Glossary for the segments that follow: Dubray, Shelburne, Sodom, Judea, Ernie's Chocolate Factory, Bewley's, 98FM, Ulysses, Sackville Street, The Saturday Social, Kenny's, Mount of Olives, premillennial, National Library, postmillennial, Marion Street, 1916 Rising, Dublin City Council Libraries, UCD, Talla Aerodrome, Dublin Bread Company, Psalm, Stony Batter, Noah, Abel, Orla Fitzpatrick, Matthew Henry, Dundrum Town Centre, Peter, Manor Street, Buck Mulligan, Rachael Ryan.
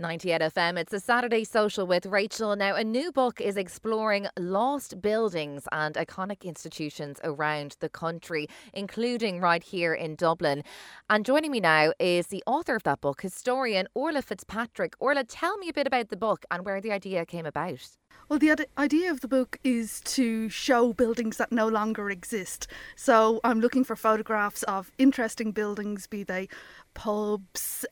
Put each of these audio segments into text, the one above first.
98FM, it's The Saturday Social with Rachel. Now, a new book is exploring lost buildings and iconic institutions around the country, including right here in Dublin. And joining me now is the author of that book, historian Orla Fitzpatrick. Orla, tell me a bit about the book and where the idea came about. Well, the idea of the book is to show buildings that no longer exist. So I'm looking for photographs of interesting buildings, be they pubs,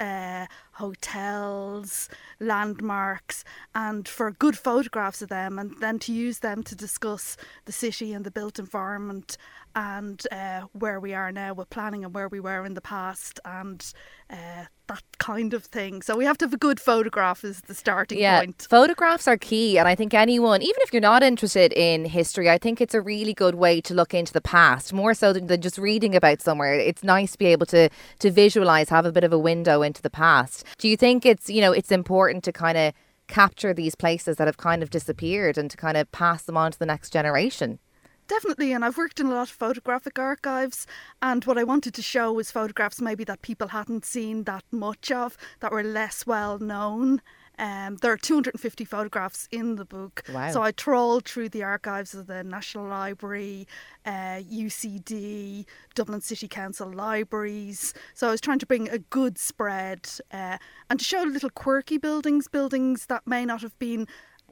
hotels, landmarks, and for good photographs of them, and then to use them to discuss the city and the built environment and where we are now with planning and where we were in the past and that kind of thing. So we have to have a good photograph as the starting point. Photographs are key, and I think anyone, even if you're not interested in history, I think it's a really good way to look into the past, more so than just reading about somewhere. It's nice to be able to visualise, have a bit of a window into the past. Do you think it's, you know, it's important to kind of capture these places that have kind of disappeared and to kind of pass them on to the next generation? Definitely, and I've worked in a lot of photographic archives, and what I wanted to show was photographs maybe that people hadn't seen that much of, that were less well known. There are 250 photographs in the book. Wow. So I trawled through the archives of the National Library, UCD, Dublin City Council Libraries. So I was trying to bring a good spread and to show little quirky buildings that may not have been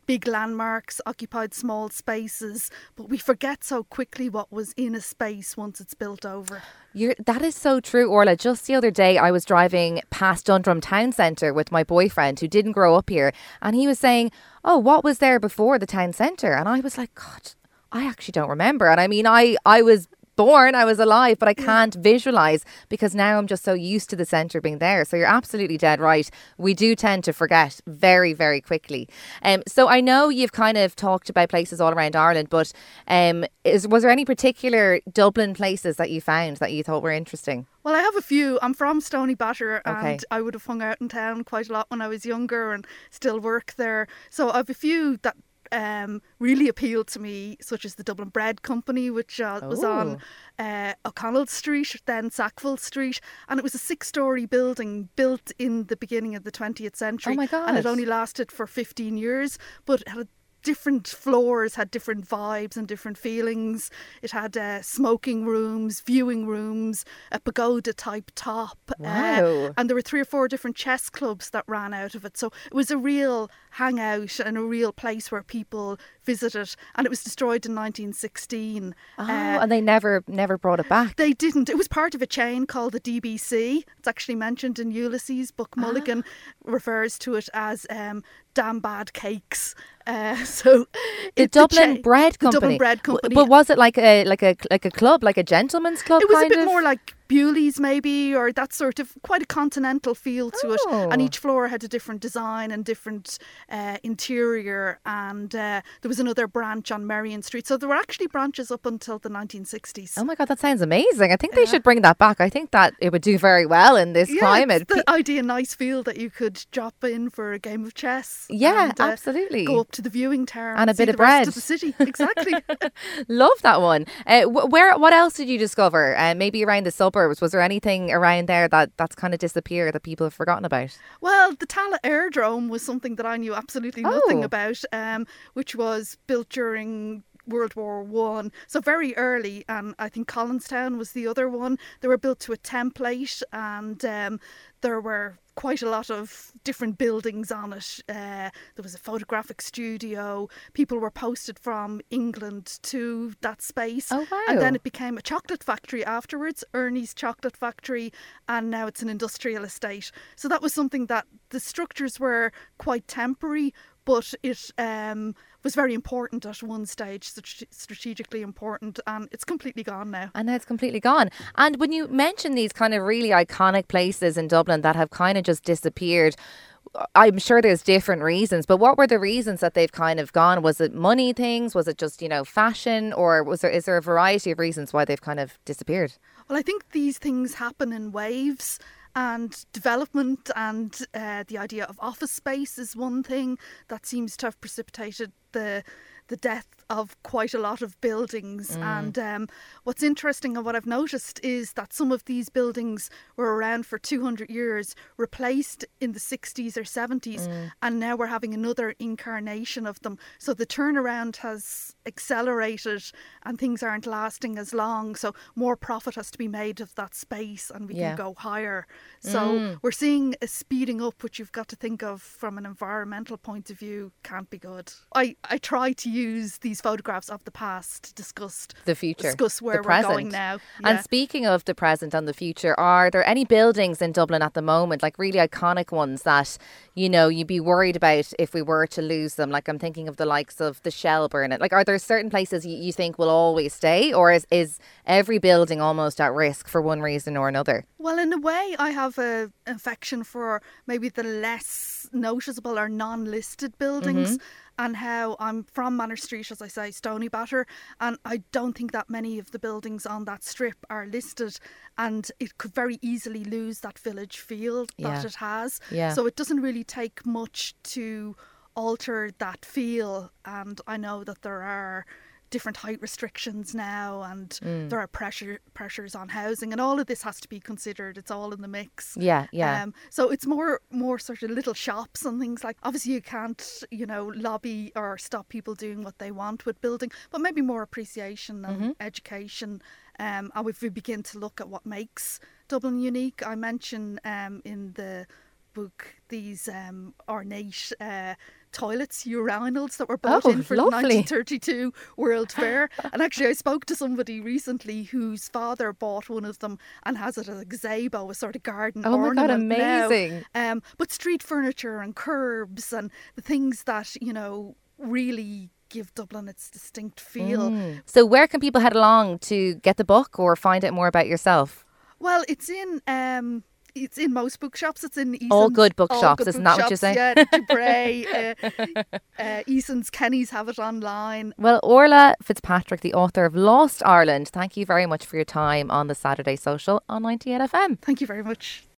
big landmarks, occupied small spaces, but we forget so quickly what was in a space once it's built over. That is so true, Orla. Just the other day I was driving past Dundrum Town Centre with my boyfriend who didn't grow up here, and he was saying, oh, what was there before the town centre? And I was like, God, I actually don't remember. And I mean, I was born, I was alive, but I can't visualise because now I'm just so used to the centre being there. So you're absolutely dead right. We do tend to forget very, very quickly. So I know you've kind of talked about places all around Ireland, but was there any particular Dublin places that you found that you thought were interesting? Well, I have a few. I'm from Stony Batter, and I would have hung out in town quite a lot when I was younger and still work there. So I have a few that really appealed to me, such as the Dublin Bread Company, which was on O'Connell Street, then Sackville Street, and it was a 6-story building built in the beginning of the 20th century. Oh my God. And it only lasted for 15 years, but it had different floors, had different vibes and different feelings. It had smoking rooms, viewing rooms, a pagoda type top. Wow. And there were 3 or 4 different chess clubs that ran out of it. So it was a real hangout and a real place where people visited, and it was destroyed in 1916. And they never brought it back. They didn't. It was part of a chain called the DBC. It's actually mentioned in Ulysses. Buck Mulligan refers to it as damn bad cakes. So the Dublin Bread Company. But was it like a club, like a gentleman's club? It was kind a bit of? More like Bewley's maybe, or that sort of, quite a continental feel to it. And each floor had a different design and different interior, and there was another branch on Marion Street. So there were actually branches up until the 1960s. Oh my God, that sounds amazing. I think they should bring that back. I think that it would do very well in this climate. It's the idea, nice field that you could drop in for a game of chess. Yeah, and, absolutely. Go up to the viewing tower and a bit of bread. Rest of the city. Exactly. Love that one. What else did you discover? Maybe around the suburbs. Was there anything around there that's kind of disappeared that people have forgotten about? Well, the Talla Aerodrome was something that I knew absolutely nothing about, which was built during World War I, so very early, and I think Collinstown was the other one. They were built to a template, and there were quite a lot of different buildings on it. There was a photographic studio. People were posted from England to that space. Oh, wow. And then it became a chocolate factory afterwards, Ernie's Chocolate Factory, and now it's an industrial estate. So that was something that the structures were quite temporary, but it was very important at one stage, strategically important, and it's completely gone now. And now it's completely gone. And when you mention these kind of really iconic places in Dublin that have kind of just disappeared, I'm sure there's different reasons, but what were the reasons that they've kind of gone? Was it money things? Was it just, fashion? Or is there a variety of reasons why they've kind of disappeared? Well, I think these things happen in waves. And development and the idea of office space is one thing that seems to have precipitated the the death of quite a lot of buildings. And what's interesting and what I've noticed is that some of these buildings were around for 200 years, replaced in the 60s or 70s, and now we're having another incarnation of them. So the turnaround has accelerated and things aren't lasting as long. So more profit has to be made of that space and we can go higher. So we're seeing a speeding up, which you've got to think of from an environmental point of view, can't be good. I try to use these photographs of the past discussed the future, discuss where we're going now. And speaking of the present and the future, are there any buildings in Dublin at the moment, like really iconic ones that, you know, you'd be worried about if we were to lose them? Like I'm thinking of the likes of the Shelburne. Like, are there certain places you think will always stay, or is every building almost at risk for one reason or another? Well, in a way, I have an affection for maybe the less noticeable or non-listed buildings. And how I'm from Manor Street, as I say, Stony Batter, and I don't think that many of the buildings on that strip are listed, and it could very easily lose that village feel that it has. So it doesn't really take much to alter that feel, and I know that there are different height restrictions now, and there are pressures on housing, and all of this has to be considered. It's all in the mix. So it's more sort of little shops and things like. Obviously, you can't lobby or stop people doing what they want with building, but maybe more appreciation and education. And if we begin to look at what makes Dublin unique, I mention in the book these ornate toilets, urinals that were bought in for the 1932 World Fair. And actually I spoke to somebody recently whose father bought one of them and has it as a gazebo, a sort of garden ornament. Oh my God, amazing. But street furniture and curbs and the things that, really give Dublin its distinct feel. So where can people head along to get the book or find out more about yourself? Well, it's in most bookshops. It's in Eason's. All good bookshops, isn't that what you're saying? Yeah, Dubray, Eason's, Kenny's have it online. Well, Orla Fitzpatrick, the author of Lost Ireland, thank you very much for your time on the Saturday Social on 98FM. Thank you very much.